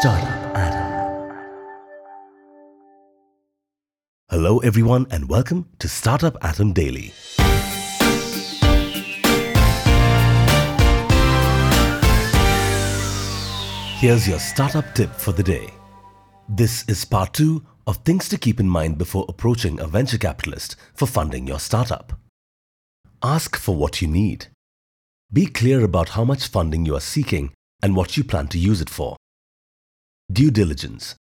Startup Atom. Hello everyone and welcome to Startup Atom Daily. Here's your startup tip for the day. This is part 2 of things to keep in mind before approaching a venture capitalist for funding your startup. Ask for what you need. Be clear about how much funding you are seeking and what you plan to use it for. Due diligence.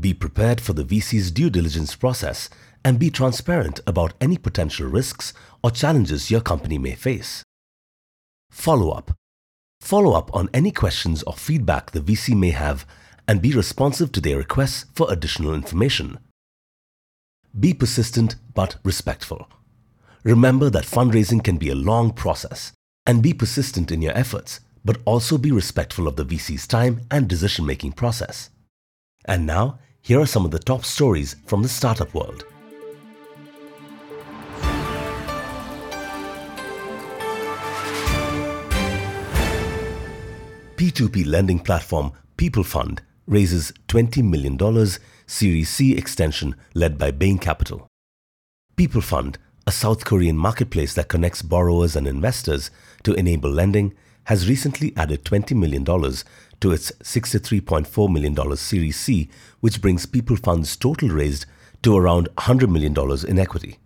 Be prepared for the VC's due diligence process and be transparent about any potential risks or challenges your company may face. Follow-up. Follow up on any questions or feedback the VC may have and be responsive to their requests for additional information. Be persistent but respectful. Remember that fundraising can be a long process, and be persistent in your efforts, but also be respectful of the VC's time and decision-making process. And now, here are some of the top stories from the startup world. P2P lending platform PeopleFund raises $20 million Series C extension led by Bain Capital. PeopleFund, a South Korean marketplace that connects borrowers and investors to enable lending, has recently added $20 million to its $63.4 million Series C, which brings PeopleFund's total raised to around $100 million in equity.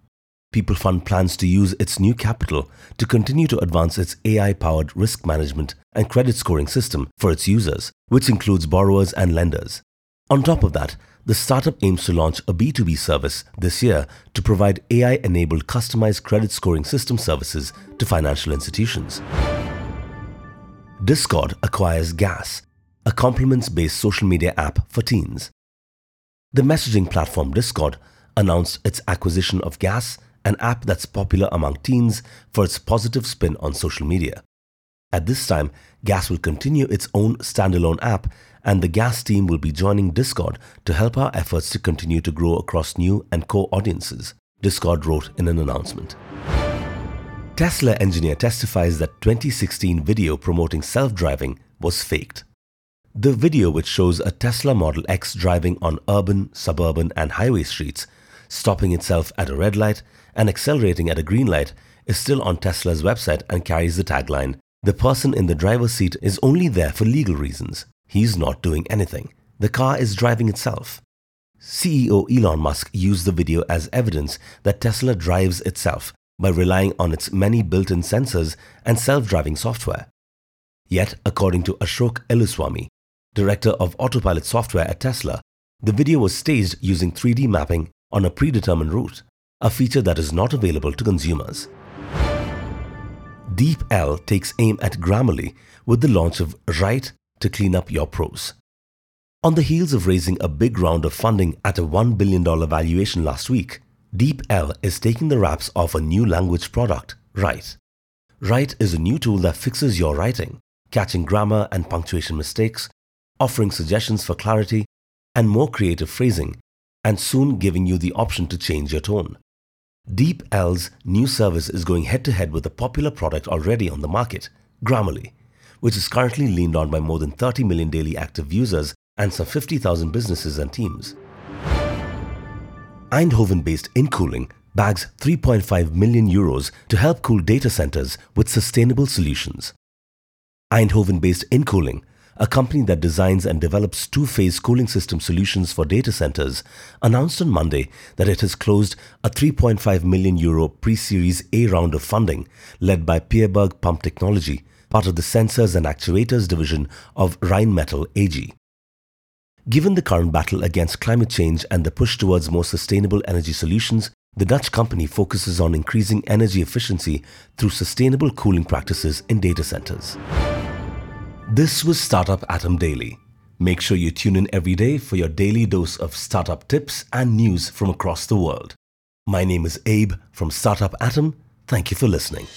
PeopleFund plans to use its new capital to continue to advance its AI-powered risk management and credit scoring system for its users, which includes borrowers and lenders. On top of that, the startup aims to launch a B2B service this year to provide AI-enabled customized credit scoring system services to financial institutions. Discord acquires Gas, a compliments-based social media app for teens. The messaging platform Discord announced its acquisition of Gas, an app that's popular among teens for its positive spin on social media. At this time, Gas will continue its own standalone app, and the Gas team will be joining Discord to help our efforts to continue to grow across new and core audiences, Discord wrote in an announcement. Tesla engineer testifies that 2016 video promoting self-driving was faked. The video, which shows a Tesla Model X driving on urban, suburban, and highway streets, stopping itself at a red light and accelerating at a green light, is still on Tesla's website and carries the tagline, "The person in the driver's seat is only there for legal reasons. He's not doing anything. The car is driving itself." CEO Elon Musk used the video as evidence that Tesla drives itself by relying on its many built-in sensors and self-driving software. Yet, according to Ashok Eluswamy, director of autopilot software at Tesla, the video was staged using 3D mapping on a predetermined route, a feature that is not available to consumers. DeepL takes aim at Grammarly with the launch of Write to clean up your prose. On the heels of raising a big round of funding at a $1 billion valuation last week, DeepL is taking the wraps off a new language product, Write. Write is a new tool that fixes your writing, catching grammar and punctuation mistakes, offering suggestions for clarity and more creative phrasing, and soon giving you the option to change your tone. DeepL's new service is going head-to-head with a popular product already on the market, Grammarly, which is currently leaned on by more than 30 million daily active users and some 50,000 businesses and teams. Eindhoven-based Incooling bags €3.5 million to help cool data centers with sustainable solutions. Eindhoven-based Incooling, a company that designs and develops two-phase cooling system solutions for data centers, announced on Monday that it has closed a €3.5 million pre-series A round of funding led by Pierburg Pump Technology, part of the Sensors and Actuators division of Rheinmetall AG. Given the current battle against climate change and the push towards more sustainable energy solutions, the Dutch company focuses on increasing energy efficiency through sustainable cooling practices in data centers. This was Startup Atom Daily. Make sure you tune in every day for your daily dose of startup tips and news from across the world. My name is Abe from Startup Atom. Thank you for listening.